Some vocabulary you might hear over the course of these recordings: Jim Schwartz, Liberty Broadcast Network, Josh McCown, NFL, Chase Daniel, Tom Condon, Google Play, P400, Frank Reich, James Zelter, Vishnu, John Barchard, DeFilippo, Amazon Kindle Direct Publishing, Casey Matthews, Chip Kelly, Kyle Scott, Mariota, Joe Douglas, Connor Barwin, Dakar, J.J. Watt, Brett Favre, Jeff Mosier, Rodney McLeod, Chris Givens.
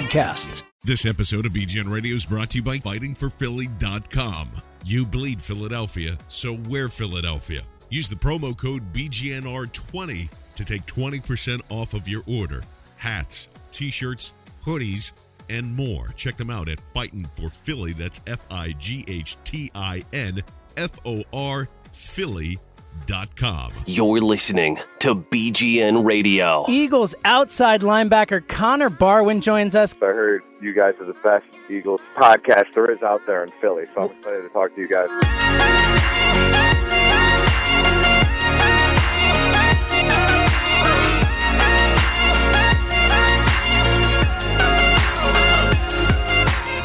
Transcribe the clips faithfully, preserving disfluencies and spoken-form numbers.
Podcasts. This episode of B G N Radio is brought to you by fighting for philly dot com. You bleed Philadelphia, so we're Philadelphia. Use the promo code B G N R twenty to take twenty percent off of your order. Hats, t-shirts, hoodies, and more. Check them out at fighting for philly. That's F I G H T I N F O R Philly. Com. You're listening to B G N Radio. Eagles outside linebacker Connor Barwin joins us. I heard you guys are the best Eagles podcast there is out there in Philly, so I'm excited to talk to you guys.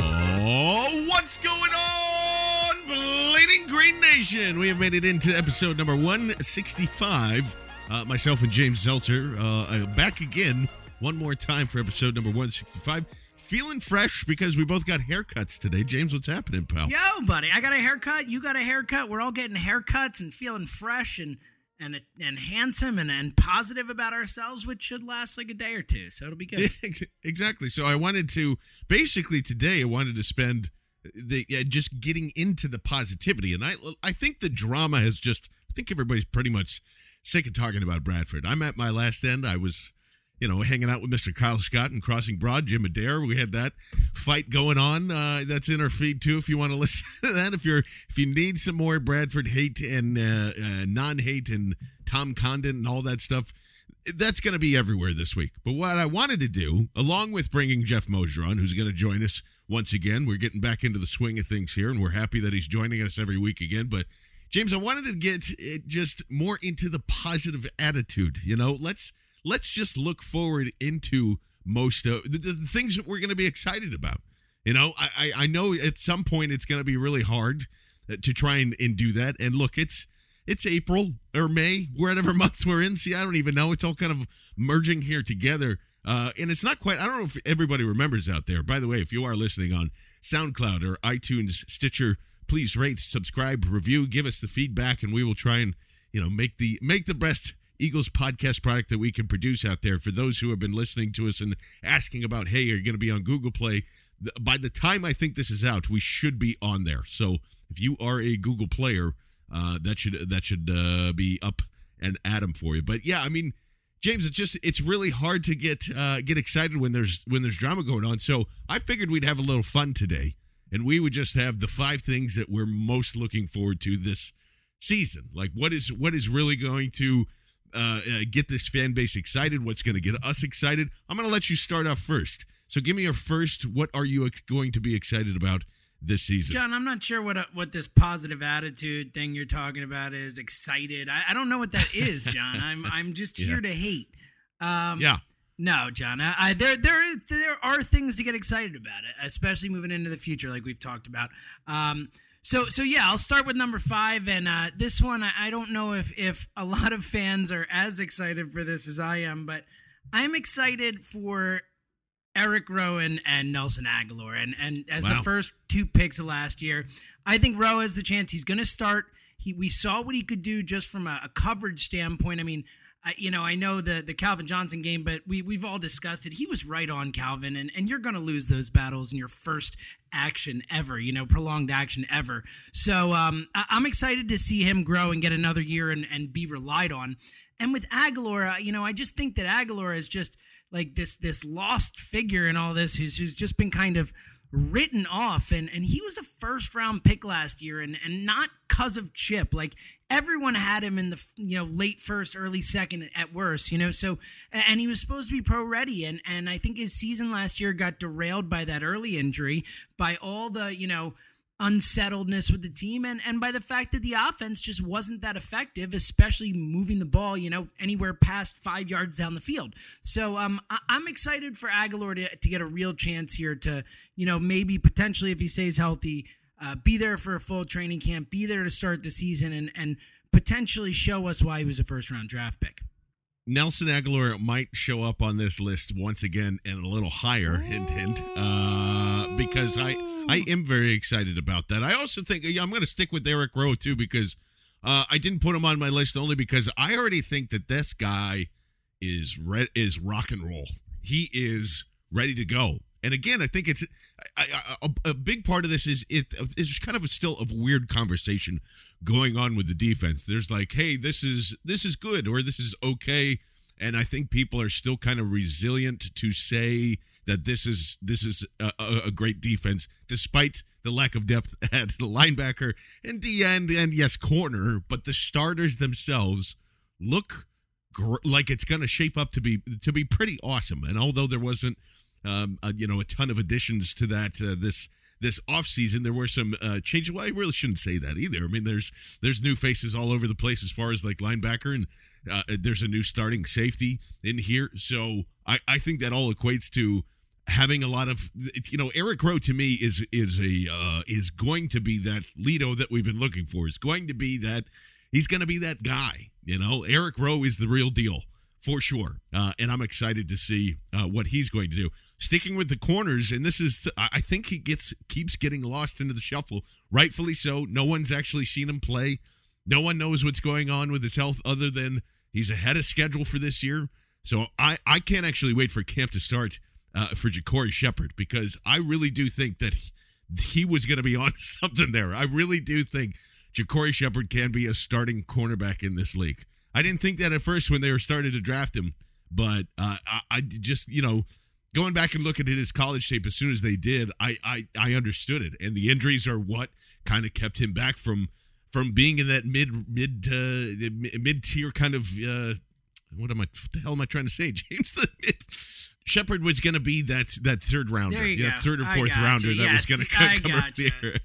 Oh, what's going on, Bleeding Green Nation? We have made it into episode number one sixty-five. Uh, myself and James Zelter uh, back again one more time for episode number one sixty-five. Feeling fresh because we both got haircuts today. James, what's happening, pal? Yo, buddy, I got a haircut. You got a haircut. We're all getting haircuts and feeling fresh and and and handsome and, and positive about ourselves, which should last like a day or two. So it'll be good. Exactly. So I wanted to, basically today, I wanted to spend... The, yeah, just getting into the positivity. And I I think the drama has just, I think everybody's pretty much sick of talking about Bradford. I'm at my last end. I was, you know, hanging out with Mister Kyle Scott and Crossing Broad, Jim Adair. We had that fight going on. Uh, that's in our feed, too, if you want to listen to that. If you're if you need some more Bradford hate and uh, uh, non-hate and Tom Condon and all that stuff, that's going to be everywhere this week. But what I wanted to do, along with bringing Jeff Mosier on, who's going to join us once again, we're getting back into the swing of things here, and we're happy that he's joining us every week again. But, James, I wanted to get it just more into the positive attitude. You know, let's let's just look forward into most of the, the things that we're going to be excited about. You know, I, I know at some point it's going to be really hard to try and, and do that. And, look, it's... It's April or May, whatever month we're in. See, I don't even know. It's all kind of merging here together. Uh, and it's not quite, I don't know if everybody remembers out there. By the way, if you are listening on SoundCloud or iTunes, Stitcher, please rate, subscribe, review, give us the feedback, and we will try and, you know, make the make the best Eagles podcast product that we can produce out there. For those who have been listening to us and asking about, hey, are you going to be on Google Play? By the time I think this is out, we should be on there. So if you are a Google player, Uh, that should that should uh, be up and Adam for you. But yeah, I mean, James, it's just it's really hard to get uh, get excited when there's when there's drama going on. So I figured we'd have a little fun today, and we would just have the five things that we're most looking forward to this season. Like what is what is really going to uh, uh, get this fan base excited? What's going to get us excited? I'm going to let you start off first. So give me your first. What are you going to be excited about this season? John, I'm not sure what uh, what this positive attitude thing you're talking about is. Excited. I, I don't know what that is, John. I'm I'm just here yeah. to hate. Um, yeah. No, John. I, I there there is, there are things to get excited about, especially moving into the future, like we've talked about. Um, So, so yeah, I'll start with number five, and uh, this one, I, I don't know if, if a lot of fans are as excited for this as I am, but I'm excited for Eric Rowe and, and Nelson Aguilar, and, and as wow. the first two picks of last year. I think Rowe has the chance. He's going to start. He, we saw what he could do just from a, a coverage standpoint. I mean, I, you know, I know the, the Calvin Johnson game, but we, we've all discussed it. He was right on Calvin, and, and you're going to lose those battles in your first action ever, you know, prolonged action ever. So um, I, I'm excited to see him grow and get another year and, and be relied on. And with Aguilar, you know, I just think that Aguilar is just like this this lost figure in all this who's, who's just been kind of written off, and and he was a first round pick last year, and and not because of Chip. Like, everyone had him in the, you know, late first, early second at worst, you know. So, and he was supposed to be pro ready, and and I think his season last year got derailed by that early injury, by all the, you know, unsettledness with the team, and and by the fact that the offense just wasn't that effective, especially moving the ball, you know, anywhere past five yards down the field. So um, I, I'm excited for Aguilar to, to get a real chance here to, you know, maybe potentially, if he stays healthy, uh, be there for a full training camp, be there to start the season, and and potentially show us why he was a first round draft pick. Nelson Aguilar might show up on this list once again and a little higher, hint, hint, uh, because I, I am very excited about that. I also think I'm going to stick with Eric Rowe, too, because uh, I didn't put him on my list only because I already think that this guy is re- is rock and roll. He is ready to go. And again, I think it's I, I, a, a big part of this is it, it's kind of a still a weird conversation going on with the defense. There's like, hey, this is this is good, or this is okay, and I think people are still kind of resilient to say that this is this is a, a, a great defense, despite the lack of depth at the linebacker and D end and yes, corner, but the starters themselves look gr- like it's going to shape up to be to be pretty awesome. And although there wasn't Um, uh, you know, a ton of additions to that uh, this this offseason. There were some uh, changes. Well, I really shouldn't say that either. I mean, there's there's new faces all over the place as far as like linebacker, and uh, there's a new starting safety in here. So I, I think that all equates to having a lot of, you know, Eric Rowe to me is is a uh, is going to be that Lito that we've been looking for. Is going to be that he's going to be that guy. You know, Eric Rowe is the real deal for sure, uh, and I'm excited to see uh, what he's going to do. Sticking with the corners, and this is, I think he gets keeps getting lost into the shuffle, rightfully so. No one's actually seen him play. No one knows what's going on with his health other than he's ahead of schedule for this year. So I, I can't actually wait for camp to start uh, for Ja'Cory Shepard, because I really do think that he, he was going to be on something there. I really do think Ja'Cory Shepard can be a starting cornerback in this league. I didn't think that at first when they were starting to draft him, but uh, I, I just, you know, going back and looking at his college tape as soon as they did, I I, I understood it. And the injuries are what kind of kept him back from from being in that mid mid uh, mid-tier kind of uh, what am I what the hell am I trying to say, James? Shepard was going to be that that third rounder, there you yeah, go. third or fourth rounder you. that yes, was going to come, come up here.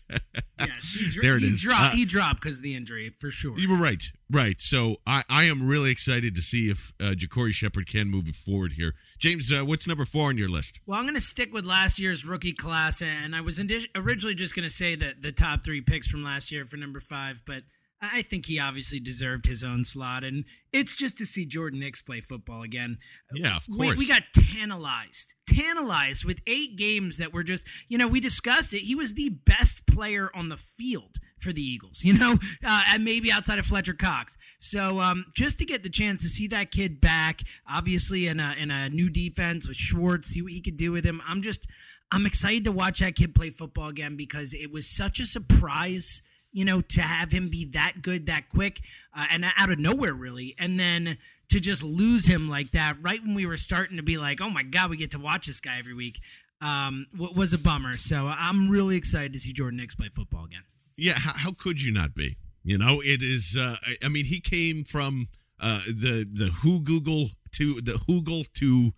Yes, he dro- there it he is. Dropped, uh, he dropped because of the injury, for sure. You were right, right. So I, I am really excited to see if uh, Ja'Cory Shepard can move forward here. James, uh, what's number four on your list? Well, I'm going to stick with last year's rookie class, and I was indi- originally just going to say that the top three picks from last year for number five, but I think he obviously deserved his own slot, and it's just to see Jordan Hicks play football again. Yeah, of course. We, we got tantalized, tantalized with eight games that were just, you know, we discussed it. He was the best player on the field for the Eagles, you know, uh, and maybe outside of Fletcher Cox. So um, just to get the chance to see that kid back, obviously in a, in a new defense with Schwartz, see what he could do with him. I'm just, I'm excited to watch that kid play football again, because it was such a surprise, you know, to have him be that good, that quick, uh, and out of nowhere, really. And then to just lose him like that, right when we were starting to be like, oh my God, we get to watch this guy every week, um, was a bummer. So I'm really excited to see Jordan Hicks play football again. Yeah, how, how could you not be? You know, it is, uh, I, I mean, he came from uh, the the who Google to the Hoogle to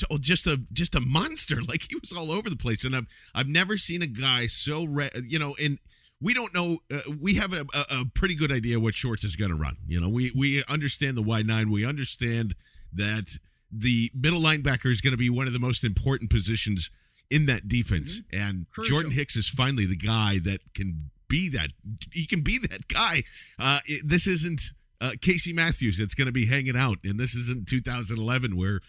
just a just a monster. Like, he was all over the place. And I've, I've never seen a guy so, re- you know, and we don't know. Uh, we have a, a pretty good idea what Schwartz is going to run. You know, we we understand the wide nine. We understand that the middle linebacker is going to be one of the most important positions in that defense. Mm-hmm. And Crucial. Jordan Hicks is finally the guy that can be that. He can be that guy. Uh, it, this isn't uh, Casey Matthews that's going to be hanging out. And this isn't two thousand eleven where,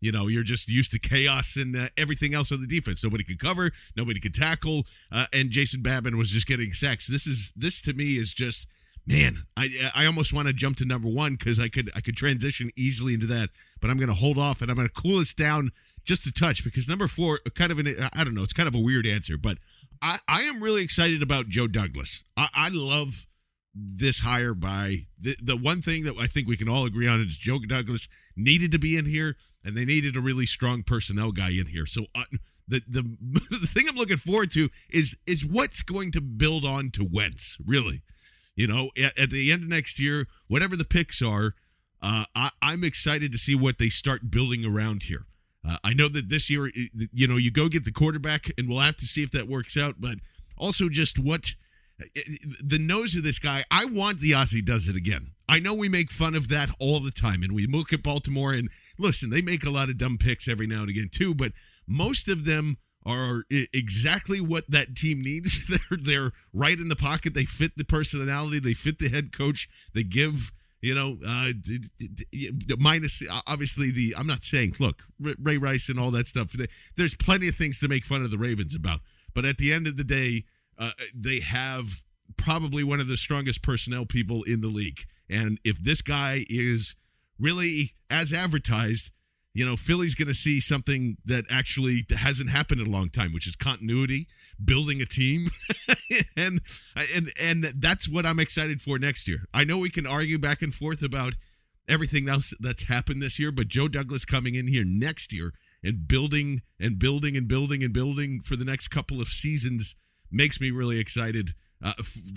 you know, you're just used to chaos and uh, everything else on the defense. Nobody could cover. Nobody could tackle. Uh, and Jason Babin was just getting sacks. This is this to me is just, man, I I almost want to jump to number one because I could I could transition easily into that, but I'm going to hold off and I'm going to cool this down just a touch because number four, kind of an, I don't know, it's kind of a weird answer, but I, I am really excited about Joe Douglas. I, I love this hire by the, the one thing that I think we can all agree on is Joe Douglas needed to be in here and they needed a really strong personnel guy in here. So uh, the, the the thing I'm looking forward to is is what's going to build on to Wentz, really. You know, at the end of next year, whatever the picks are, uh, I, I'm excited to see what they start building around here. Uh, I know that this year, you know, you go get the quarterback, and we'll have to see if that works out. But also just what the nose of this guy, I want the Aussie does it again. I know we make fun of that all the time, and we look at Baltimore, and listen, they make a lot of dumb picks every now and again too, but most of them are exactly what that team needs. They're they're right in the pocket. They fit the personality. They fit the head coach. They give, you know, uh, minus obviously the, I'm not saying, look, Ray Rice and all that stuff. There's plenty of things to make fun of the Ravens about. But at the end of the day, uh, they have probably one of the strongest personnel people in the league. And if this guy is really as advertised, you know, Philly's going to see something that actually hasn't happened in a long time, which is continuity, building a team, and and and that's what I'm excited for next year. I know we can argue back and forth about everything else that's happened this year, but Joe Douglas coming in here next year and building and building and building and building for the next couple of seasons makes me really excited, uh,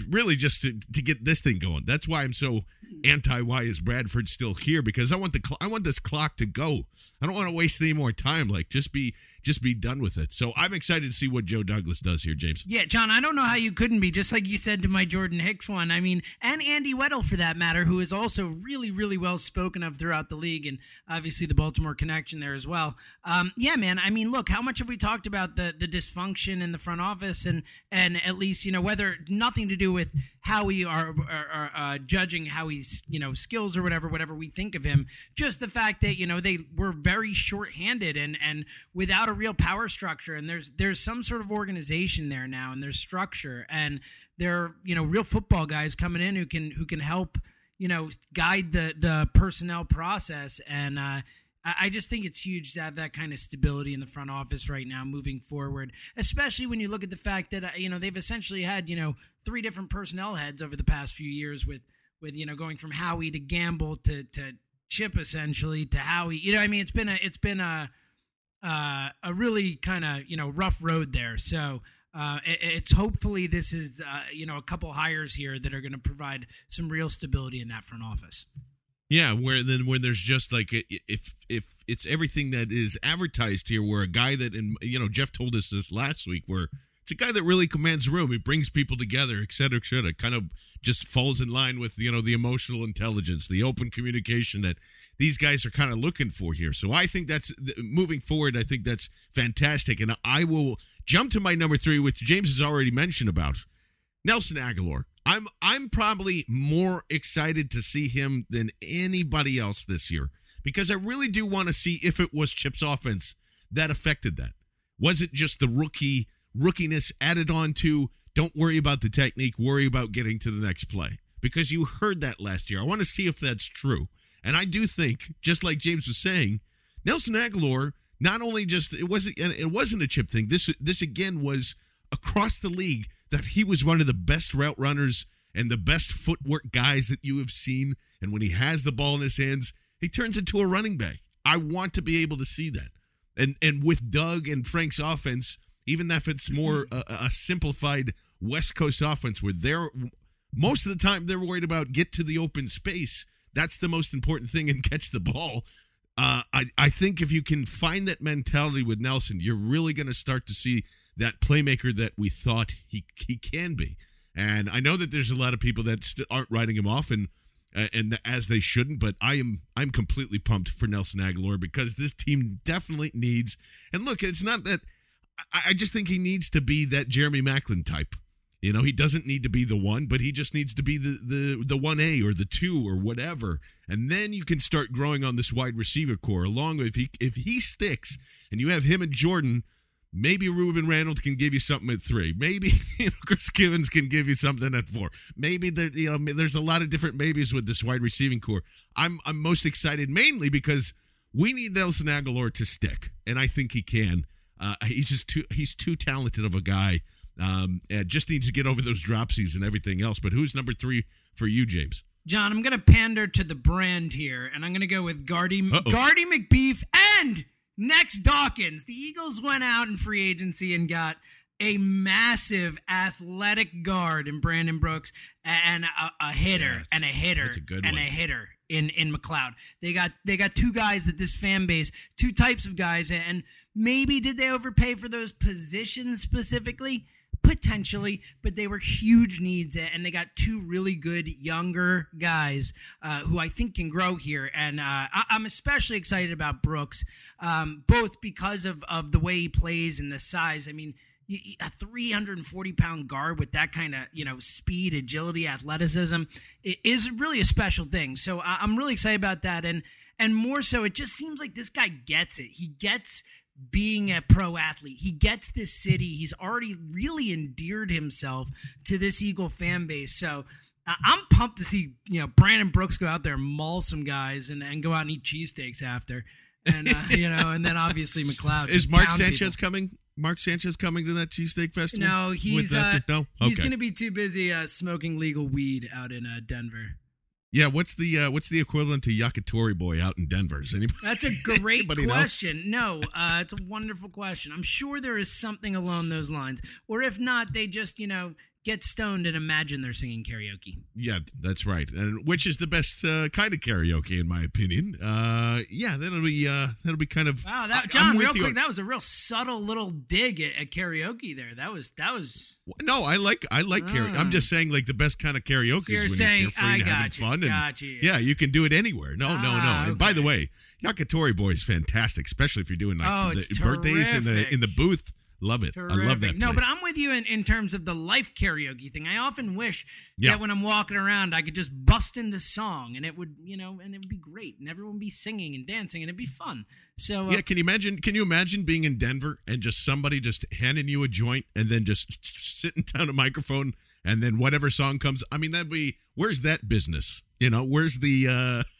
really just to, to get this thing going. That's why I'm so anti why is Bradford still here, because I want the cl- I want this clock to go. I don't want to waste any more time. Like just be just be done with it. So I'm excited to see what Joe Douglas does here, James. Yeah, John, I don't know how you couldn't be, just like you said to my Jordan Hicks one. I mean, and Andy Weddle for that matter, who is also really, really well spoken of throughout the league, and obviously the Baltimore connection there as well. Um, yeah, man. I mean, look, how much have we talked about the the dysfunction in the front office, and and at least, you know, whether nothing to do with how we are, are, are uh, judging how he's, you know, skills or whatever, whatever we think of him. Just the fact that, you know, they were very shorthanded and and without a real power structure. And there's there's some sort of organization there now, and there's structure, and there are, you know, real football guys coming in who can who can help, you know, guide the the personnel process. And uh, I just think it's huge to have that kind of stability in the front office right now moving forward, especially when you look at the fact that, you know, they've essentially had, you know, three different personnel heads over the past few years with. With, you know, going from Howie to Gamble to, to Chip, essentially, to Howie. You know, I mean, it's been a it's been a uh, a really kind of, you know, rough road there. So uh, it, it's hopefully this is, uh, you know, a couple hires here that are going to provide some real stability in that front office. Yeah, where then when there's just like if if it's everything that is advertised here, where a guy that, and you know, Jeff told us this last week, where it's a guy that really commands room. He brings people together, et cetera, et cetera. Kind of just falls in line with, you know, the emotional intelligence, the open communication that these guys are kind of looking for here. So I think that's, moving forward, I think that's fantastic. And I will jump to my number three, which James has already mentioned about, Nelson Aguilar. I'm I'm probably more excited to see him than anybody else this year, because I really do want to see if it was Chip's offense that affected that. Was it just the rookie rookiness added on to, don't worry about the technique, worry about getting to the next play? Because you heard that last year. I want to see if that's true. And I do think, just like James was saying, Nelson Aguilar, not only just, it wasn't it wasn't a Chip thing. This, this again, was across the league that he was one of the best route runners and the best footwork guys that you have seen. And when he has the ball in his hands, he turns into a running back. I want to be able to see that. And, and with Doug and Frank's offense, even if it's more a, a simplified West Coast offense where they're, most of the time they're worried about get to the open space. That's the most important thing, and catch the ball. Uh, I, I think if you can find that mentality with Nelson, you're really going to start to see that playmaker that we thought he he can be. And I know that there's a lot of people that st- aren't writing him off, and uh, and as they shouldn't, but I am I'm completely pumped for Nelson Aguilar, because this team definitely needs, and look, it's not that I, I just think he needs to be that Jeremy Maclin type. You know, he doesn't need to be the one, but he just needs to be the, the, the one A or the two or whatever. And then you can start growing on this wide receiver core. Along with, if he, if he sticks and you have him and Jordan, maybe Ruben Randall can give you something at three. Maybe, you know, Chris Givens can give you something at four. Maybe there, you know, there's a lot of different maybes with this wide receiving core. I'm I'm most excited mainly because we need Nelson Aguilar to stick, and I think he can. Uh, he's just too he's too talented of a guy. Um, and just needs to get over those dropsies and everything else. But who's number three for you, James? John, I'm going to pander to the brand here, and I'm going to go with Gardy, Gardy McBeef and Nex Dawkins. The Eagles went out in free agency and got a massive athletic guard in Brandon Brooks and a, a hitter yeah, and a hitter a and one. a hitter in, in McLeod. They got they got two guys that this fan base, two types of guys, and maybe did they overpay for those positions specifically? Potentially, but they were huge needs, and they got two really good younger guys uh, who I think can grow here. And uh, I- I'm especially excited about Brooks, um, both because of, of the way he plays and the size. I mean, a three hundred forty pound guard with that kind of, you know, speed, agility, athleticism is really a special thing. So I- I'm really excited about that, and and more so, it just seems like this guy gets it. He gets. Being a pro athlete, he gets this city. He's already really endeared himself to this Eagle fan base. So uh, I'm pumped to see, you know, Brandon Brooks go out there and maul some guys and, and go out and eat cheesesteaks after. And, uh, you know, and then obviously McLeod. Is Mark Sanchez people. coming? Mark Sanchez coming to that cheesesteak festival? No, he's, uh, no? Okay. He's going to be too busy uh, smoking legal weed out in uh, Denver. Yeah, what's the uh, what's the equivalent to Yakitori Boy out in Denver? Is anybody, That's a great question. Know? No, uh, it's a wonderful question. I'm sure there is something along those lines. Or if not, they just, you know, get stoned and imagine they're singing karaoke. Yeah, that's right. And which is the best uh, kind of karaoke, in my opinion. Uh, yeah, that'll be uh, that'll be kind of. Wow, that, John, real quick, that was a real subtle little dig at, at karaoke there. That was that was. No, I like I like uh, karaoke. I'm just saying, like, the best kind of karaoke so you're is when saying, you're free I and having you, fun. Got and, you. Yeah, you can do it anywhere. No, ah, no, no. Okay. And by the way, Yakitori Boy is fantastic, especially if you're doing like oh, the birthdays in the in the booth. Love it. Terrific. I love that place. No, but I'm with you in, in terms of the life karaoke thing. I often wish yeah. that when I'm walking around, I could just bust into song, and it would, you know, and it would be great, and everyone would be singing and dancing, and it'd be fun. So uh, yeah, can you imagine? Can you imagine being in Denver and just somebody just handing you a joint and then just sitting down a microphone and then whatever song comes? I mean, that'd be where's that business? You know, where's the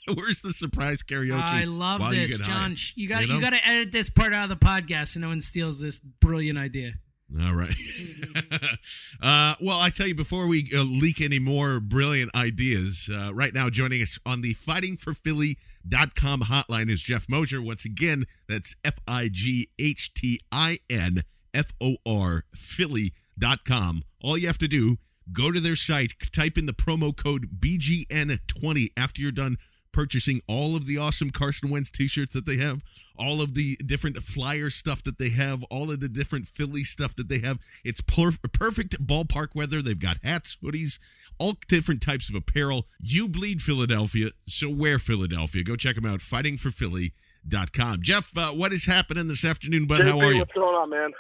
uh, where's the surprise karaoke? I love this, you John. High, you got you, know? you got to edit this part out of the podcast so no one steals this brilliant idea. All right. uh, well, I tell you, before we uh, leak any more brilliant ideas, uh, right now joining us on the fighting for philly dot com hotline is Jeff Mosier. Once again, that's F I G H T I N F O R Philly dot com. All you have to do, go to their site, type in the promo code B G N twenty after you're done purchasing all of the awesome Carson Wentz t-shirts that they have, all of the different flyer stuff that they have, all of the different Philly stuff that they have. It's perf- perfect ballpark weather. They've got hats, hoodies, all different types of apparel. You bleed Philadelphia, so wear Philadelphia. Go check them out, fighting for philly dot com. Jeff, uh, what is happening this afternoon, bud? Hey, how are what's you? What's going on, man?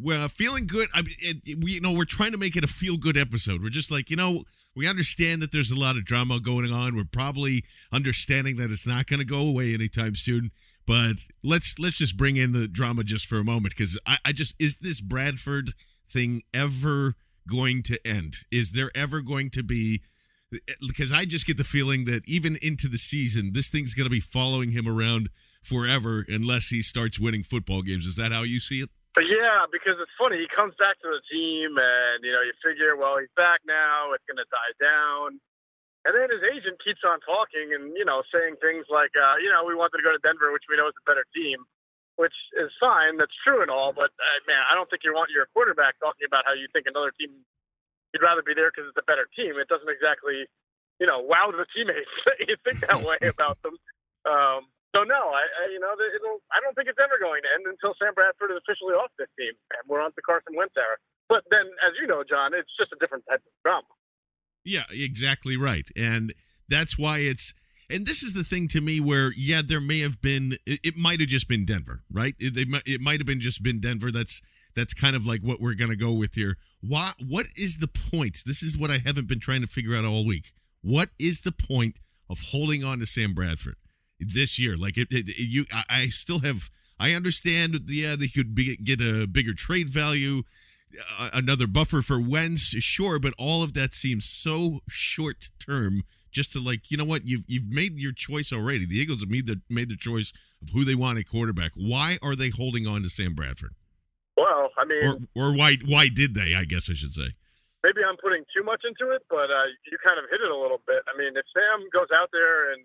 Well, feeling good. I mean, it, it, we, you know, we're trying to make it a feel-good episode. We're just like, you know, we understand that there's a lot of drama going on. We're probably understanding that it's not going to go away anytime soon. But let's let's just bring in the drama just for a moment, because I, I just is this Bradford thing ever going to end? Is there ever going to be? Because I just get the feeling that even into the season, this thing's going to be following him around forever unless he starts winning football games. Is that how you see it? Yeah, because it's funny. He comes back to the team, and, you know, you figure, well, he's back now. It's going to die down. And then his agent keeps on talking and, you know, saying things like, uh, you know, we wanted to go to Denver, which we know is a better team, which is fine. That's true and all. But, uh, man, I don't think you want your quarterback talking about how you think another team you'd rather be there because it's a better team. It doesn't exactly, you know, wow the teammates that you think that way about them. Um So, no, I, I you know, it'll, I don't think it's ever going to end until Sam Bradford is officially off this team and we're on to Carson Wentz era. But then, as you know, John, it's just a different type of drama. Yeah, exactly right. And that's why it's And this is the thing to me where, yeah, there may have been, it, it might have just been Denver, right? It, it, it might have been just been Denver. That's that's kind of like what we're going to go with here. Why? What is the point? This is what I haven't been trying to figure out all week. What is the point of holding on to Sam Bradford this year? Like, it, it, it, you, I, I still have, I understand, yeah, they could be, get a bigger trade value, uh, another buffer for Wentz, sure, but all of that seems so short term. Just to, like, you know what, you've you've made your choice already. The Eagles have made the made the choice of who they want at quarterback. Why are they holding on to Sam Bradford? Well, I mean, or, or why why did they? I guess I should say. Maybe I'm putting too much into it, but uh, you kind of hit it a little bit. I mean, if Sam goes out there and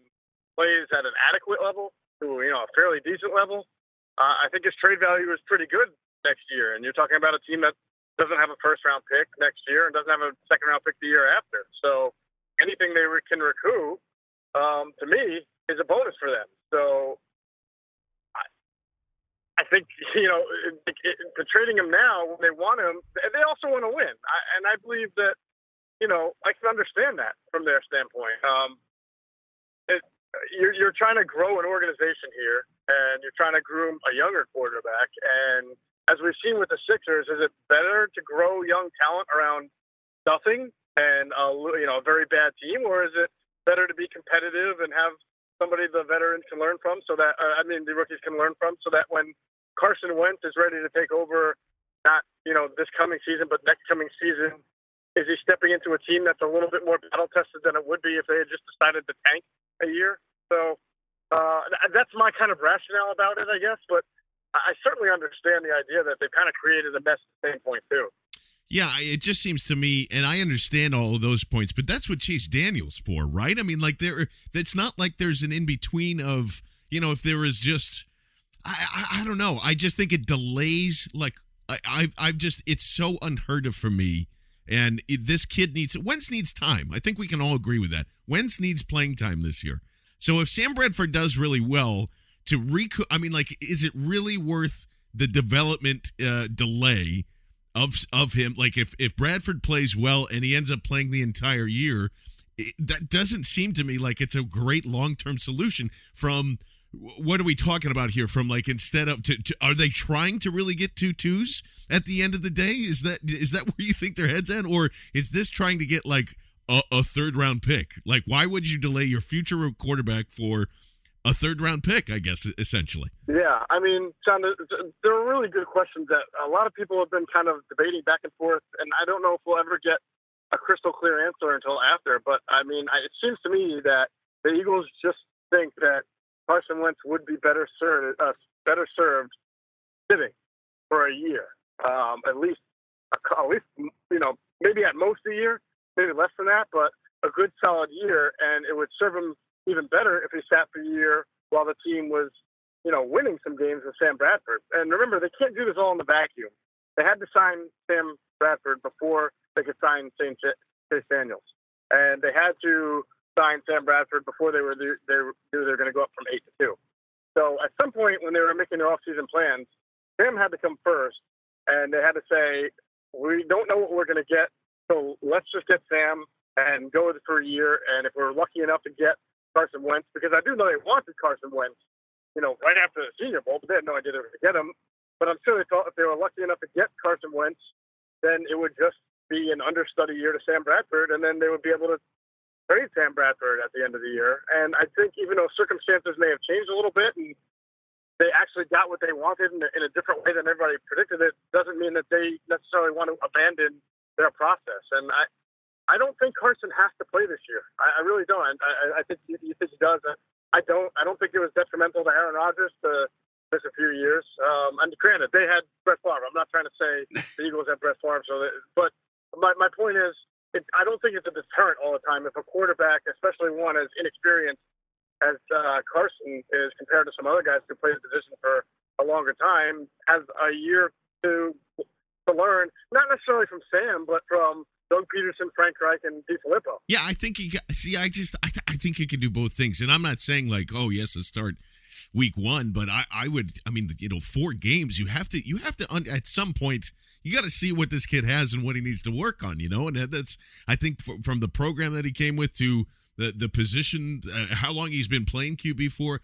plays at an adequate level to, you know, a fairly decent level, uh, I think his trade value is pretty good next year. And you're talking about a team that doesn't have a first round pick next year and doesn't have a second round pick the year after. So anything they re- can recoup, um, to me, is a bonus for them. So I, I think, you know, it, it, the trading him now when they want him, they also want to win. I, and I believe that, you know, I can understand that from their standpoint. Um, it, you're, you're trying to grow an organization here, and you're trying to groom a younger quarterback. And as we've seen with the Sixers, is it better to grow young talent around nothing and a, you know, a very bad team, or is it better to be competitive and have somebody the veterans can learn from, so that uh, I mean the rookies can learn from, so that when Carson Wentz is ready to take over, not, you know, this coming season but next coming season, is he stepping into a team that's a little bit more battle tested than it would be if they had just decided to tank a year? So uh, that's my kind of rationale about it, I guess. But I certainly understand the idea that they've kind of created a mess at the same point too. Yeah, it just seems to me, and I understand all of those points, but that's what Chase Daniel's for, right? I mean, like, there, it's not like there's an in-between of, you know, if there is just, I, I, I don't know. I just think it delays, like, I, I've, I've just, it's so unheard of for me, and it, this kid needs, Wentz needs time. I think we can all agree with that. Wentz needs playing time this year. So if Sam Bradford does really well to recoup, I mean, like, is it really worth the development uh, delay of of him? Like, if, if Bradford plays well and he ends up playing the entire year, it, that doesn't seem to me like it's a great long-term solution. From what are we talking about here? From, like, instead of to, to, are they trying to really get two twos at the end of the day? Is that is that where you think their head's at? Or is this trying to get, like, a, a third-round pick? Like, why would you delay your future quarterback for a third-round pick, I guess, essentially? Yeah, I mean, John, there are really good questions that a lot of people have been kind of debating back and forth, and I don't know if we'll ever get a crystal-clear answer until after, but, I mean, it seems to me that the Eagles just think that Carson Wentz would be better served, uh, better served sitting for a year, um, at least, at least, you know, maybe at most a year, maybe less than that, but a good solid year, and it would serve him even better if he sat for a year while the team was, you know, winning some games with Sam Bradford. And remember, they can't do this all in the vacuum. They had to sign Sam Bradford before they could sign Chase Daniels. And they had to sign Sam Bradford before they were they knew they were going to go up from eight to two. So at some point when they were making their offseason plans, Sam had to come first, and they had to say, we don't know what we're going to get, so let's just get Sam and go with it for a year. And if we're lucky enough to get Carson Wentz, because I do know they wanted Carson Wentz, you know, right after the Senior Bowl, but they had no idea they were going to get him. But I'm sure they thought if they were lucky enough to get Carson Wentz, then it would just be an understudy year to Sam Bradford, and then they would be able to trade Sam Bradford at the end of the year. And I think even though circumstances may have changed a little bit and they actually got what they wanted in a, in a different way than everybody predicted, it doesn't mean that they necessarily want to abandon their process. And I I don't think Carson has to play this year. I, I really don't. I, I, I think you, you think he does. I, I don't. I don't think it was detrimental to Aaron Rodgers to miss a few years. Um, and granted, they had Brett Favre. I'm not trying to say the Eagles had Brett Favre. So, they, but my my point is, it, I don't think it's a deterrent all the time. If a quarterback, especially one as inexperienced as uh, Carson is compared to some other guys who played the position for a longer time, has a year to to learn, not necessarily from Sam, but from Doug Peterson, Frank Reich, and DeFilippo. Yeah, I think he got, see, I just, I, th- I think he can do both things. And I'm not saying, like, oh, yes, let's start week one, but I, I would, I mean, you know, four games, you have to, you have to, un- at some point, you got to see what this kid has and what he needs to work on, you know? And that's, I think, f- from the program that he came with to the the position, uh, how long he's been playing Q B for.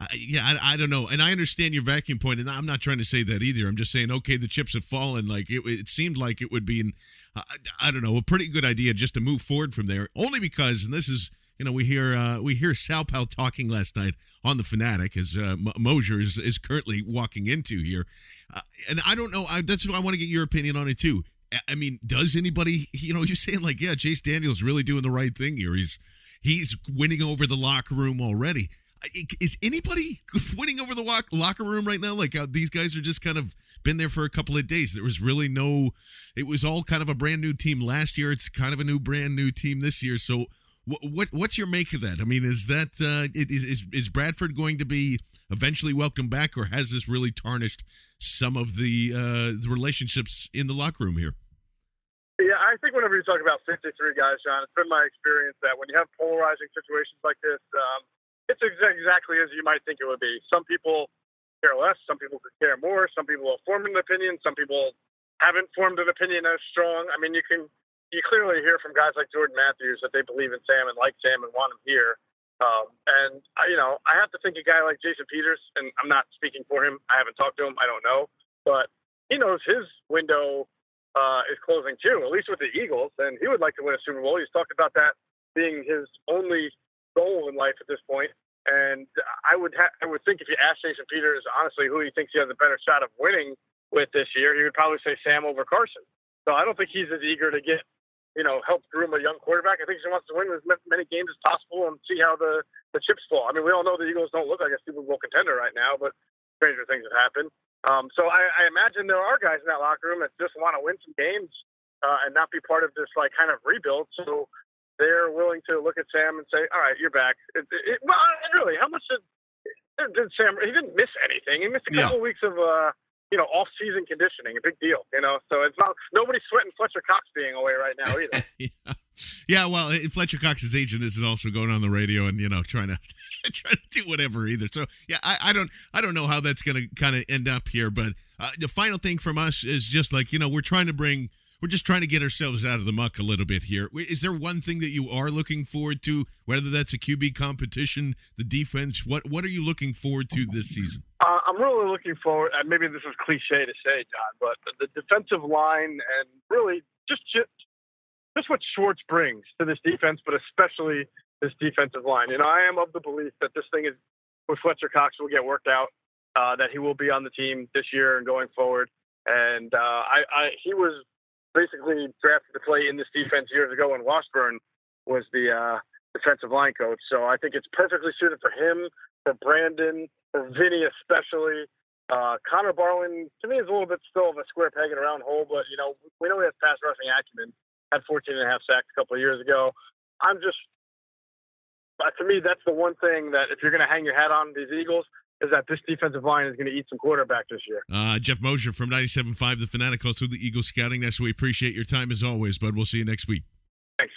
I, yeah, I, I don't know. And I understand your vacuum point, and I'm not trying to say that either. I'm just saying, okay, the chips have fallen. Like it, it seemed like it would be, an, I, I don't know, a pretty good idea just to move forward from there. Only because, and this is, you know, we hear uh, we hear Sal Powell talking last night on The Fanatic, as uh, Mosier is, is currently walking into here. Uh, and I don't know. I, that's what I want to get your opinion on it, too. I mean, does anybody, you know, you're saying like, yeah, Chase Daniel's really doing the right thing here. He's he's winning over the locker room already. Is anybody winning over the locker room right now? Like, these guys are just kind of been there for a couple of days. There was really no, it was all kind of a brand new team last year. It's kind of a new brand new team this year. So what, what what's your make of that? I mean, is that, uh, is, is Bradford going to be eventually welcomed back, or has this really tarnished some of the, uh, the relationships in the locker room here? Yeah, I think whenever you talk about fifty-three guys, John, it's been my experience that when you have polarizing situations like this, um, it's exactly as you might think it would be. Some people care less, some people could care more, some people have formed an opinion, some people haven't formed an opinion as strong. I mean, you can you clearly hear from guys like Jordan Matthews that they believe in Sam and like Sam and want him here. Um, and, I, you know, I have to think a guy like Jason Peters, and I'm not speaking for him, I haven't talked to him, I don't know, but he knows his window Uh, is closing too, at least with the Eagles, and he would like to win a Super Bowl. He's talked about that being his only goal in life at this point. And I would ha- I would think if you asked Jason Peters, honestly, who he thinks he has a better shot of winning with this year, he would probably say Sam over Carson. So I don't think he's as eager to get, you know, help groom a young quarterback. I think he wants to win as many games as possible and see how the, the chips fall. I mean, we all know the Eagles don't look like a Super Bowl contender right now, but stranger things have happened. Um, so I, I imagine there are guys in that locker room that just want to win some games uh, and not be part of this like kind of rebuild. So they're willing to look at Sam and say, "All right, you're back." It, it, well, really, how much did, did Sam? He didn't miss anything. He missed a couple yeah. weeks of uh, you know off-season conditioning. A big deal, you know. So it's not nobody's sweating Fletcher Cox being away right now either. yeah. yeah, well, Fletcher Cox's agent isn't also going on the radio and you know trying to. trying to do whatever either. So yeah, I, I don't I don't know how that's going to kind of end up here, but uh, the final thing from us is just like, you know, we're trying to bring we're just trying to get ourselves out of the muck a little bit here. Is there one thing that you are looking forward to, whether that's a Q B competition, the defense, what what are you looking forward to this season? Uh, I'm really looking forward, and maybe this is cliche to say, John, but the defensive line and really just just, just what Schwartz brings to this defense, but especially this defensive line. And I am of the belief that this thing is with Fletcher Cox will get worked out, uh, that he will be on the team this year and going forward. And uh, I, I, he was basically drafted to play in this defense years ago when Washburn was the uh, defensive line coach. So I think it's perfectly suited for him, for Brandon, for Vinny especially. Uh, Connor Barwin, to me, is a little bit still of a square peg in a round hole, but, you know, we know he has pass rushing acumen. Had fourteen and a half sacks a couple of years ago. I'm just Uh, to me, that's the one thing that if you're going to hang your hat on these Eagles is that this defensive line is going to eat some quarterback this year. Uh, Jeff Mosier from ninety-seven point five The Fanatic, also the Eagles Scouting Nest. We appreciate your time as always, bud. We'll see you next week. Thanks.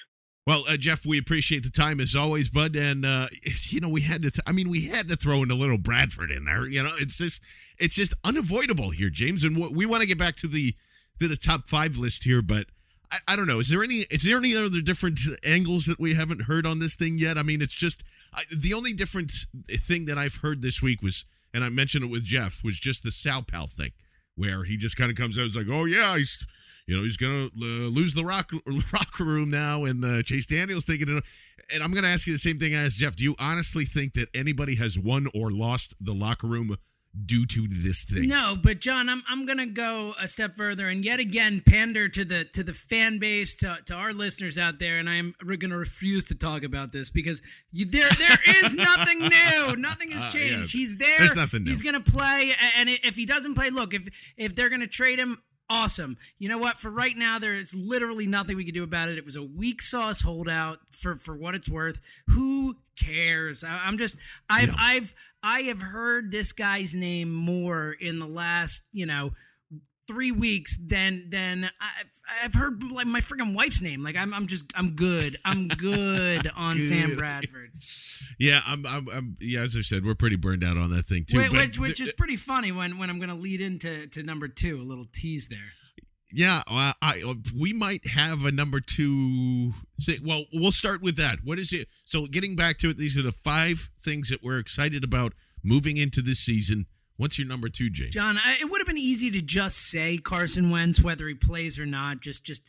Well, uh, Jeff, we appreciate the time as always, bud. And, uh, you know, we had to, th- I mean, we had to throw in a little Bradford in there. You know, it's just, it's just unavoidable here, James. And w- we want to get back to the, to the top five list here, but I, I don't know. Is there any? Is there any other different angles that we haven't heard on this thing yet? I mean, it's just I, the only different thing that I've heard this week was, and I mentioned it with Jeff, was just the Sal Pal thing, where he just kind of comes out and is like, "Oh yeah, he's, you know, he's gonna uh, lose the rock rocker room now," and uh, Chase Daniel's thinking it. And I'm gonna ask you the same thing I asked Jeff. Do you honestly think that anybody has won or lost the locker room due to this thing? No, but John, I'm I'm gonna go a step further and yet again pander to the to the fan base, to, to our listeners out there, and I'm we're gonna refuse to talk about this because you, there there is nothing new, nothing has changed. Uh, yeah. He's there. There's nothing new. He's gonna play, and if he doesn't play, look, if if they're gonna trade him, awesome. You know what? For right now, there is literally nothing we can do about it. It was a weak sauce holdout for, for what it's worth. Who cares? I, I'm just I've no. I've I have heard this guy's name more in the last, you know, three weeks than than I've I've heard like my freaking wife's name. Like I'm I'm just I'm good. I'm good on good. Sam Bradford. Yeah, I'm, I'm I'm yeah, as I said, we're pretty burned out on that thing too. Which, but which, which is pretty funny when, when I'm going to lead into to number two, a little tease there. Yeah, uh, I we might have a number two thing. Well, we'll start with that. What is it? So getting back to it, these are the five things that we're excited about moving into this season. What's your number two, James? John, I, it would have been easy to just say Carson Wentz, whether he plays or not, just just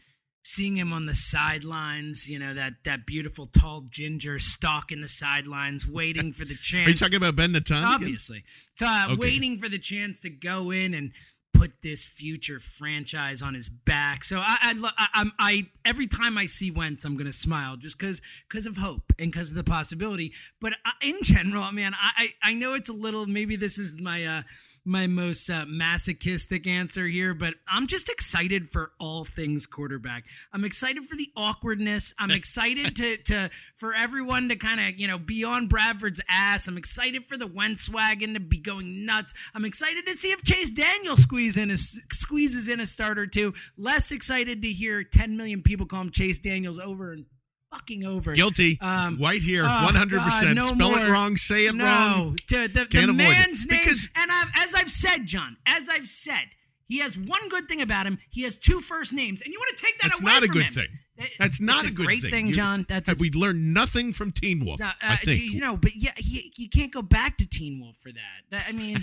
seeing him on the sidelines, you know, that, that beautiful tall ginger stalking the sidelines, waiting for the chance. Are you talking about Ben Natan? Obviously. Uh, okay. Waiting for the chance to go in and put this future franchise on his back. So I, I, I, I, I every time I see Wentz, I'm going to smile just because because of hope and because of the possibility. But I, in general, man, I, I know it's a little, maybe this is my uh, my most uh, masochistic answer here, but I'm just excited for all things quarterback. I'm excited for the awkwardness. I'm excited to to for everyone to kind of, you know, be on Bradford's ass. I'm excited for the Wentz wagon to be going nuts. I'm excited to see if Chase Daniel squeezes in a, squeezes in a start or two. Less excited to hear ten million people call him Chase Daniels over and fucking over. Guilty. Um, White here, oh, one hundred percent. God, no Spell more. It wrong, say it no. wrong. The, the, Can't the man's it. name, because, and I've, as I've said, John, as I've said, he has one good thing about him. He has two first names, and you want to take that away from him. That's not a good thing. That's not a, a good great thing, thing John. That's we learned nothing from Teen Wolf. Uh, I think. You know, but yeah, he, you can't go back to Teen Wolf for that. that I mean,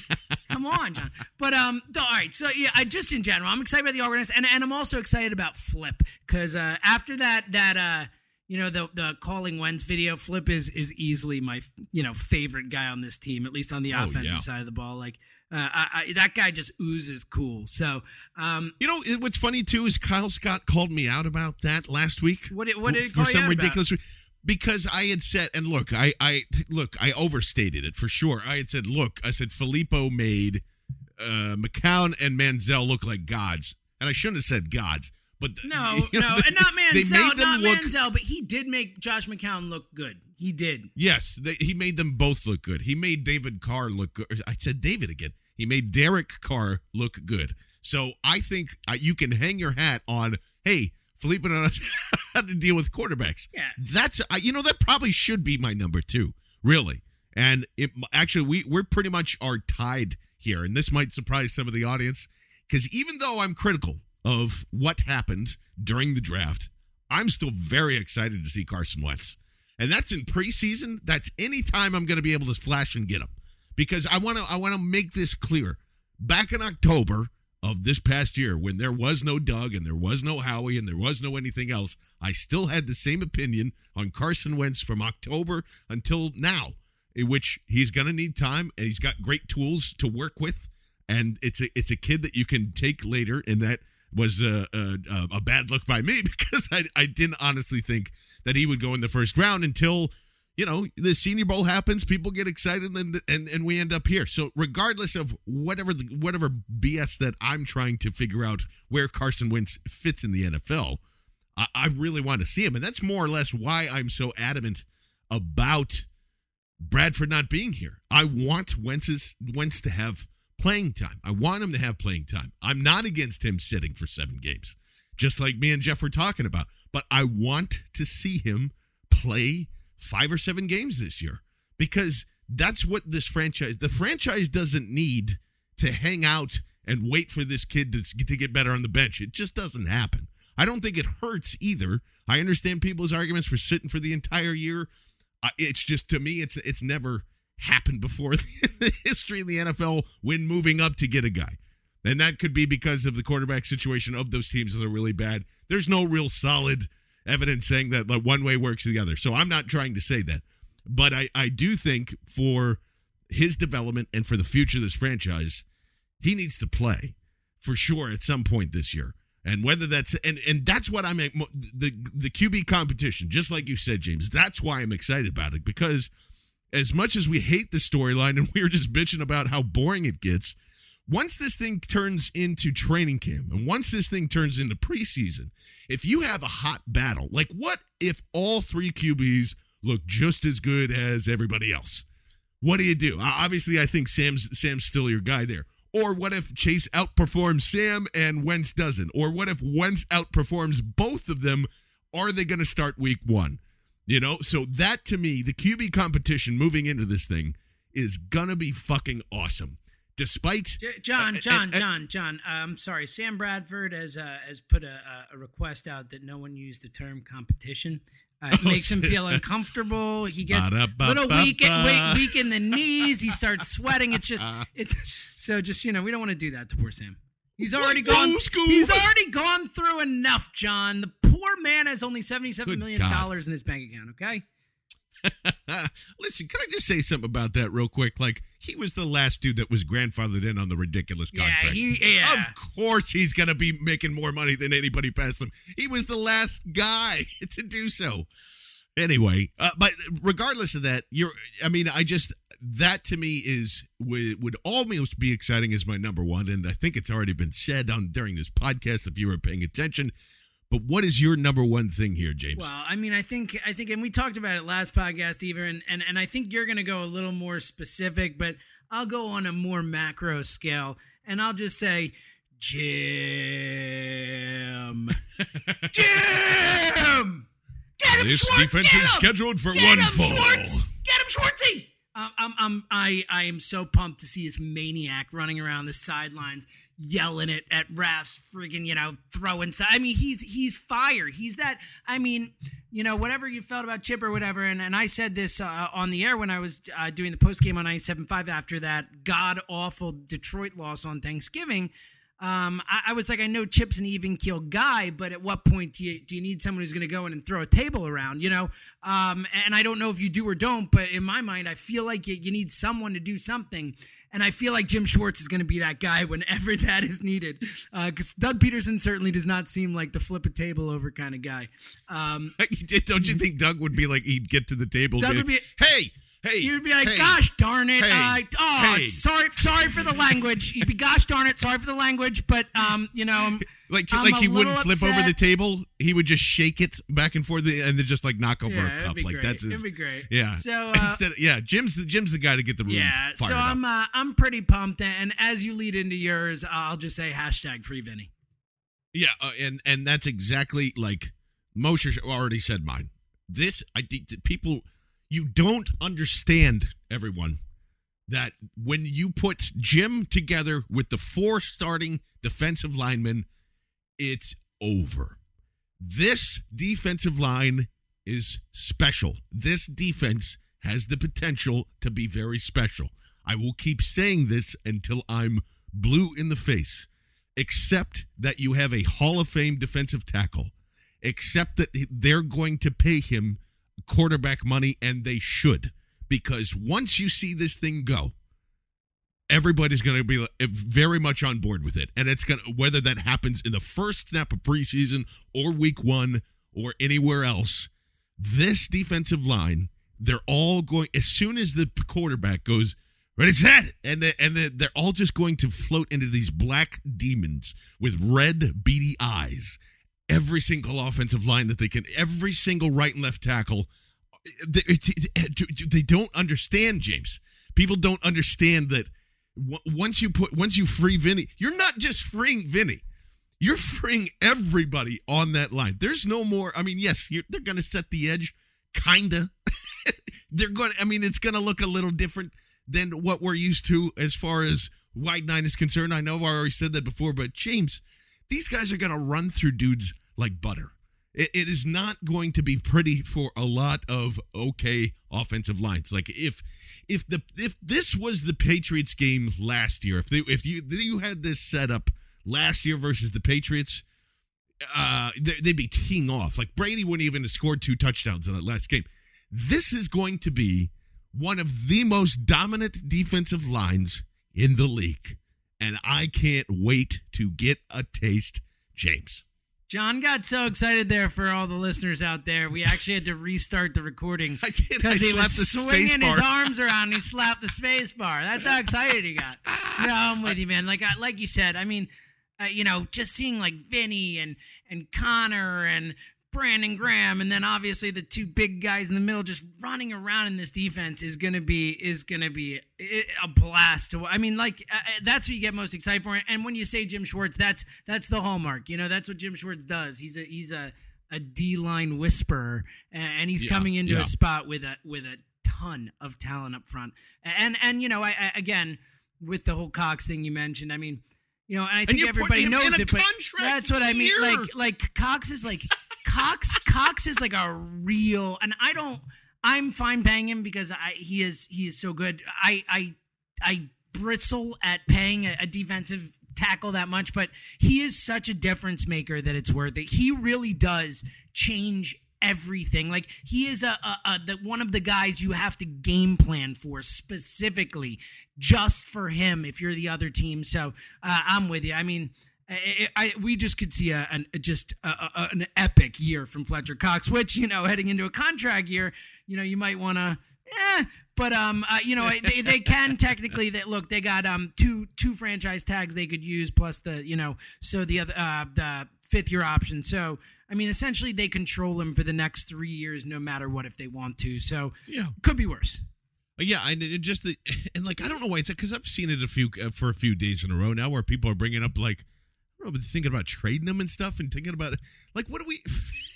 come on, John. But um, all right. So yeah, I just in general, I'm excited about the organist, and and I'm also excited about Flip because uh, after that that uh, you know the the calling Wentz video, Flip is is easily my you know favorite guy on this team, at least on the oh, offensive yeah. side of the ball. Like. Uh, I, I, that guy just oozes cool. So, um, you know, what's funny too is Kyle Scott called me out about that last week. What did, what did he call you out ridiculous about? Re- because I had said, and look, I, I look, I overstated it for sure. I had said, look, I said DeFilippo made uh, McCown and Manziel look like gods, and I shouldn't have said gods. But the, no, you know, no, they, and not Manziel, not look, Manziel, but he did make Josh McCown look good. He did. Yes, they, he made them both look good. He made David Carr look good. I said David again. He made Derek Carr look good. So I think uh, you can hang your hat on, hey, Felipe knows how to deal with quarterbacks. Yeah. That's, uh, you know, that probably should be my number two, really. And it actually, we, we're pretty much are tied here. And this might surprise some of the audience because even though I'm critical of what happened during the draft, I'm still very excited to see Carson Wentz. And that's in preseason. That's any time I'm going to be able to flash and get him. Because I want to I want to make this clear. Back in October of this past year, when there was no Doug and there was no Howie and there was no anything else, I still had the same opinion on Carson Wentz from October until now, in which he's going to need time and he's got great tools to work with. And it's a, it's a kid that you can take later, and that was a, a, a bad look by me because I, I didn't honestly think that he would go in the first round until... You know, the Senior Bowl happens, people get excited, and and, and we end up here. So regardless of whatever the, whatever B S that I'm trying to figure out where Carson Wentz fits in the N F L, I, I really want to see him. And that's more or less why I'm so adamant about Bradford not being here. I want Wentz's, Wentz to have playing time. I want him to have playing time. I'm not against him sitting for seven games, just like me and Jeff were talking about. But I want to see him play five or seven games this year, because that's what this franchise, the franchise doesn't need to hang out and wait for this kid to, to get better on the bench. It just doesn't happen. I don't think it hurts either. I understand people's arguments for sitting for the entire year. Uh, it's just, to me, it's it's never happened before in the history of the N F L when moving up to get a guy. And that could be because of the quarterback situation of those teams that are really bad. There's no real solid evidence saying that like one way works the other. So I'm not trying to say that. But I, I do think for his development and for the future of this franchise, he needs to play for sure at some point this year. And whether that's and, and that's what I'm the the Q B competition, just like you said, James, that's why I'm excited about it. Because as much as we hate the storyline and we were just bitching about how boring it gets, once this thing turns into training camp and once this thing turns into preseason, if you have a hot battle, like what if all three Q Bs look just as good as everybody else? What do you do? Obviously, I think Sam's Sam's still your guy there. Or what if Chase outperforms Sam and Wentz doesn't? Or what if Wentz outperforms both of them? Are they going to start week one? You know, so that to me, the Q B competition moving into this thing is going to be fucking awesome. despite John, John, uh, uh, John, John. I'm um, sorry. Sam Bradford has uh, has put a, a request out that no one use the term competition. Uh, it oh, makes shit. him feel uncomfortable. He gets a little weak, weak, weak in the knees. He starts sweating. It's just it's so just you know we don't want to do that to poor Sam. He's already Wait, gone. School. He's already gone through enough, John. The poor man has only seventy-seven Good million God. dollars in his bank account. Okay. Listen, can I just say something about that real quick? Like, he was the last dude that was grandfathered in on the ridiculous contract. Yeah, he, yeah. Of course he's going to be making more money than anybody past him. He was the last guy to do so. Anyway, uh, but regardless of that, you're. I mean, I just, that to me is, would, would almost be exciting as my number one, and I think it's already been said on during this podcast if you were paying attention. But what is your number one thing here, James? Well, I mean, I think, I think, and we talked about it last podcast, even, and, and, and I think you're going to go a little more specific, but I'll go on a more macro scale, and I'll just say, Jim. Jim! Get him, this Schwartz! Defense get him! Is scheduled for get one him, fall. Schwartz! Get him, Schwartzy! Uh, I'm, I'm, I, I am so pumped to see this maniac running around the sidelines, yelling it at refs, freaking, you know, throwing. So, I mean, he's he's fire. He's that. I mean, you know, whatever you felt about Chip or whatever. And, and I said this uh, on the air when I was uh, doing the post game on ninety-seven point five after that god awful Detroit loss on Thanksgiving. Um, I, I was like, I know Chip's an even keel guy, but at what point do you do you need someone who's going to go in and throw a table around, you know? Um, and I don't know if you do or don't, but in my mind, I feel like you, you need someone to do something. And I feel like Jim Schwartz is going to be that guy whenever that is needed. Because uh, Doug Peterson certainly does not seem like the flip a table over kind of guy. Um, don't you think Doug would be like, he'd get to the table Doug would be, hey, Hey, You'd be like, hey, gosh darn it! Hey, uh, oh, hey. sorry, sorry for the language. You'd be, gosh darn it, sorry for the language. But um, you know, I'm, like I'm like he wouldn't flip upset. over the table. He would just shake it back and forth, and then just like knock over yeah, a cup. It'd be like great. that's his, it'd be great. Yeah. So uh, instead, of, yeah, Jim's the Jim's the guy to get the room. Yeah. So I'm uh, I'm pretty pumped, and as you lead into yours, I'll just say hashtag free Vinny. Yeah, uh, and and that's exactly like Mosher already said mine. This I think people. You don't understand, everyone, that when you put Jim together with the four starting defensive linemen, it's over. This defensive line is special. This defense has the potential to be very special. I will keep saying this until I'm blue in the face, except that you have a Hall of Fame defensive tackle, except that they're going to pay him quarterback money, and they should, because once you see this thing go, everybody's going to be very much on board with it, and it's going to, whether that happens in the first snap of preseason or week one or anywhere else, this defensive line, they're all going, as soon as the quarterback goes ready, set, and they, and they, they're all just going to float into these black demons with red beady eyes. Every single offensive line that they can, every single right and left tackle, they, they don't understand, James. People don't understand that once you put, once you free Vinny, you're not just freeing Vinny, you're freeing everybody on that line. There's no more. I mean, yes, you're, they're going to set the edge, kinda. They're going. I mean, it's going to look a little different than what we're used to as far as wide nine is concerned. I know I already said that before, but James, these guys are going to run through dudes like butter. It, it is not going to be pretty for a lot of okay offensive lines. Like if if the if this was the Patriots game last year, if they if you you had this set up last year versus the Patriots, uh, they, they'd be teeing off. Like Brady wouldn't even have scored two touchdowns in that last game. This is going to be one of the most dominant defensive lines in the league. And I can't wait to get a taste, James. John got so excited there for all the listeners out there. We actually had to restart the recording because he was swinging his arms around and he slapped the space bar. That's how excited he got. No, I'm with you, man. Like I, like you said, I mean, uh, you know, just seeing like Vinny and, and Connor and Brandon Graham, and then obviously the two big guys in the middle just running around in this defense is gonna be is gonna be a blast to. I mean, like uh, that's what you get most excited for. And when you say Jim Schwartz, that's that's the hallmark. You know, that's what Jim Schwartz does. He's a he's a, a D-line whisperer, and he's yeah, coming into yeah. a spot with a with a ton of talent up front. And and you know, I, I again. with the whole Cox thing you mentioned. I mean, you know, and I think and everybody knows it, but that's what year. I mean. Like, like Cox is like Cox. Cox is like a real, and I don't. I'm fine paying him because I he is he is so good. I I I bristle at paying a, a defensive tackle that much, but he is such a difference maker that it's worth it. He really does change everything. Like, he is a, a, a the, one of the guys you have to game plan for specifically just for him if you're the other team. So uh, I'm with you. I mean, I, I, we just could see a, an, just a, a, an epic year from Fletcher Cox, which, you know, heading into a contract year, you know, you might want to, eh, but, um, uh, you know, they, they can technically, they, look, they got um two two franchise tags they could use, plus the, you know, so the other uh, the fifth-year option. So, I mean, essentially they control him for the next three years no matter what if they want to. So, yeah, could be worse. Yeah, and it just, the, and, like, I don't know why it's like, because I've seen it a few uh, for a few days in a row now where people are bringing up, like, but thinking about trading them and stuff and thinking about it. Like, what do we...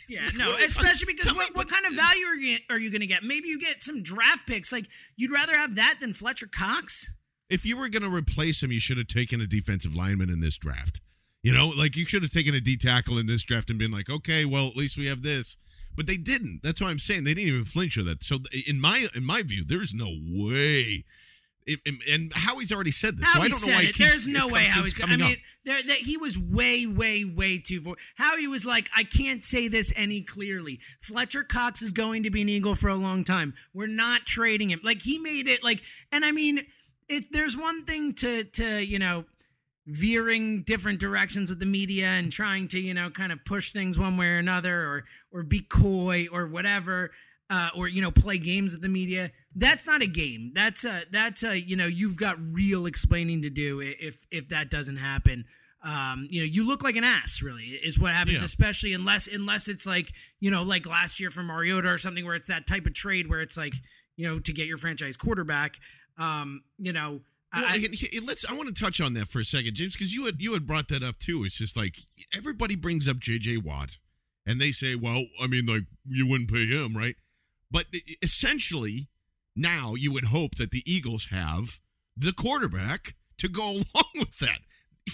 Yeah, no, especially because what, what kind of value are you, are you going to get? Maybe you get some draft picks. Like, you'd rather have that than Fletcher Cox? If you were going to replace him, you should have taken a defensive lineman in this draft. You know, like, you should have taken a D-tackle in this draft and been like, okay, well, at least we have this. But they didn't. That's why I'm saying they didn't even flinch with that. So, in my in my view, there's no way... It, it, and Howie's already said this, Howie so I don't said know why it. He keeps, There's no it way Howie's going. I mean, there, there, he was way, way, way too. For, Howie was like, I can't say this any clearly. Fletcher Cox is going to be an Eagle for a long time. We're not trading him. Like, he made it. Like, and I mean, it, there's one thing to to you know, veering different directions with the media and trying to you know kind of push things one way or another, or or be coy or whatever. Uh, or, you know, play games with the media. That's not a game. That's a, that's a, you know, you've got real explaining to do if if that doesn't happen. Um, you know, you look like an ass, really, is what happens, yeah. Especially unless unless it's like, you know, like last year for Mariota or something where it's that type of trade where it's like, you know, to get your franchise quarterback, um, you know. Well, I, I, let's. I want to touch on that for a second, James, because you had, you had brought that up, too. It's just like everybody brings up J J. Watt and they say, well, I mean, like, you wouldn't pay him, right? But essentially, now you would hope that the Eagles have the quarterback to go along with that.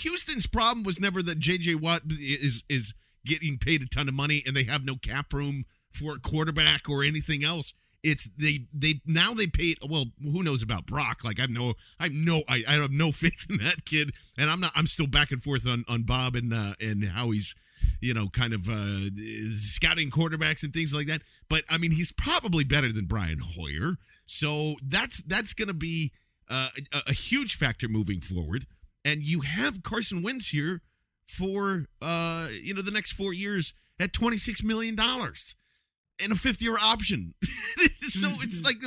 Houston's problem was never that J J. Watt is is getting paid a ton of money and they have no cap room for a quarterback or anything else. It's they they now they paid. Well, who knows about Brock? Like I have no, I have no, I, I have no faith in that kid. And I'm not. I'm still back and forth on on Bob and uh, and Howie's. You know, kind of uh, scouting quarterbacks and things like that. But, I mean, he's probably better than Brian Hoyer. So that's that's going to be uh, a, a huge factor moving forward. And you have Carson Wentz here for, uh, you know, the next four years at twenty-six million dollars and a fifth-year option. So it's like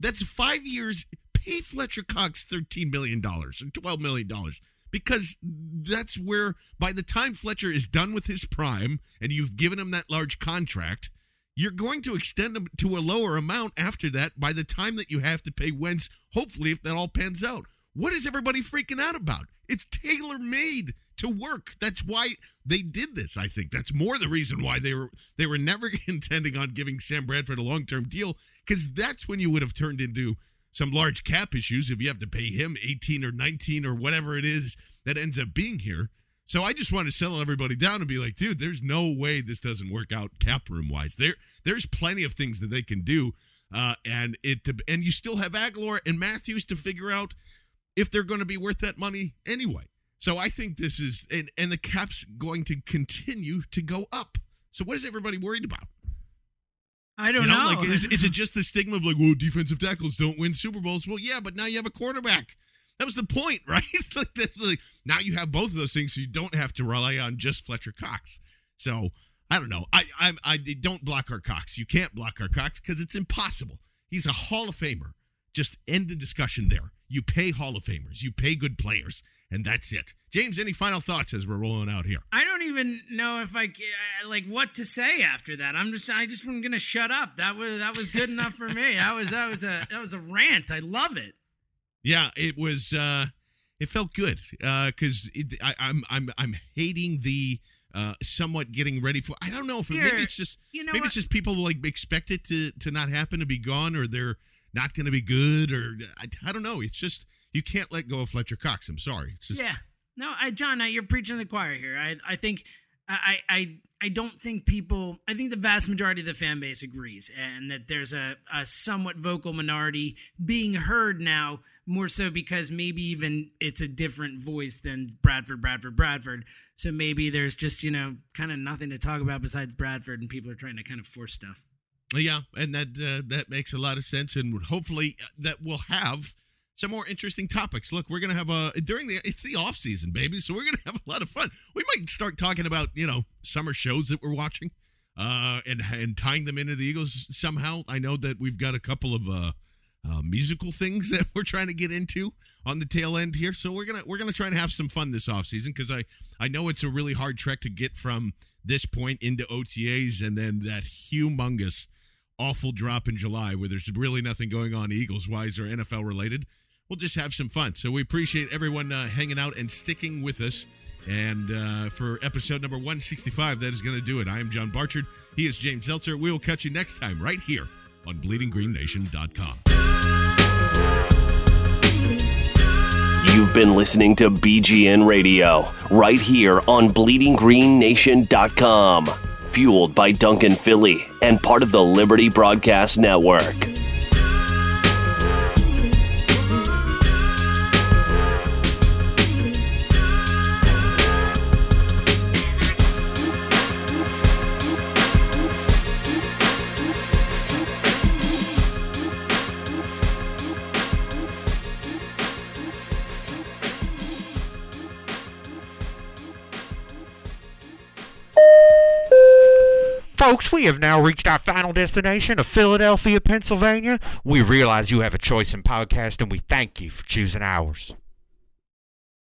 that's five years. Pay Fletcher Cox thirteen million dollars or twelve million dollars. Because that's where, by the time Fletcher is done with his prime and you've given him that large contract, you're going to extend him to a lower amount after that by the time that you have to pay Wentz, hopefully, if that all pans out. What is everybody freaking out about? It's tailor-made to work. That's why they did this, I think. That's more the reason why they were they were never intending on giving Sam Bradford a long-term deal, because that's when you would have turned into some large cap issues if you have to pay him eighteen or nineteen or whatever it is that ends up being here. So I just want to settle everybody down and be like, dude, there's no way this doesn't work out cap room wise. There, there's plenty of things that they can do, uh, and it and you still have Aguilar and Matthews to figure out if they're going to be worth that money anyway. So I think this is and and the cap's going to continue to go up. So what is everybody worried about? I don't you know. know. Like, is, is it just the stigma of like, well, defensive tackles don't win Super Bowls? Well, yeah, but now you have a quarterback. That was the point, right? like, that's like, now you have both of those things, so you don't have to rely on just Fletcher Cox. So I don't know. I I, I don't block our Cox. You can't block our Cox because it's impossible. He's a Hall of Famer. Just end the discussion there. You pay Hall of Famers. You pay good players. And that's it. James, any final thoughts as we're rolling out here? I don't even know if I like what to say after that. I'm just I just am gonna shut up. That was that was good enough for me. That was that was a that was a rant. I love it. Yeah, it was. Uh, it felt good because uh, I'm I'm I'm hating the uh, somewhat getting ready for. I don't know if it, here, maybe it's just you know maybe what? It's just people like expect it to to not happen, to be gone, or they're not going to be good, or I, I don't know. It's just. you can't let go of Fletcher Cox. I'm sorry. It's just, yeah. No, I, John, I, you're preaching to the choir here. I, I think, I, I, I don't think people, I think the vast majority of the fan base agrees, and that there's a, a somewhat vocal minority being heard now, more so because maybe even it's a different voice than Bradford, Bradford, Bradford. So maybe there's just, you know, kind of nothing to talk about besides Bradford, and people are trying to kind of force stuff. Yeah, and that uh, that makes a lot of sense, and hopefully that will have some more interesting topics. Look, we're going to have a, during the, it's the off season, baby. So we're going to have a lot of fun. We might start talking about, you know, summer shows that we're watching uh, and, and tying them into the Eagles somehow. I know that we've got a couple of uh, uh, musical things that we're trying to get into on the tail end here. So we're going to, we're going to try and have some fun this off season, because I, I know it's a really hard trek to get from this point into O T As and then that humongous awful drop in July where there's really nothing going on Eagles wise or N F L related. We'll just have some fun. So we appreciate everyone uh, hanging out and sticking with us. And uh, for episode number one sixty-five, that is going to do it. I am John Barchard. He is James Zelter. We will catch you next time right here on Bleeding Green Nation dot com. You've been listening to B G N Radio right here on Bleeding Green Nation dot com. Fueled by Duncan Philly and part of the Liberty Broadcast Network. Folks, we have now reached our final destination of Philadelphia, Pennsylvania. We realize you have a choice in podcast, and we thank you for choosing ours.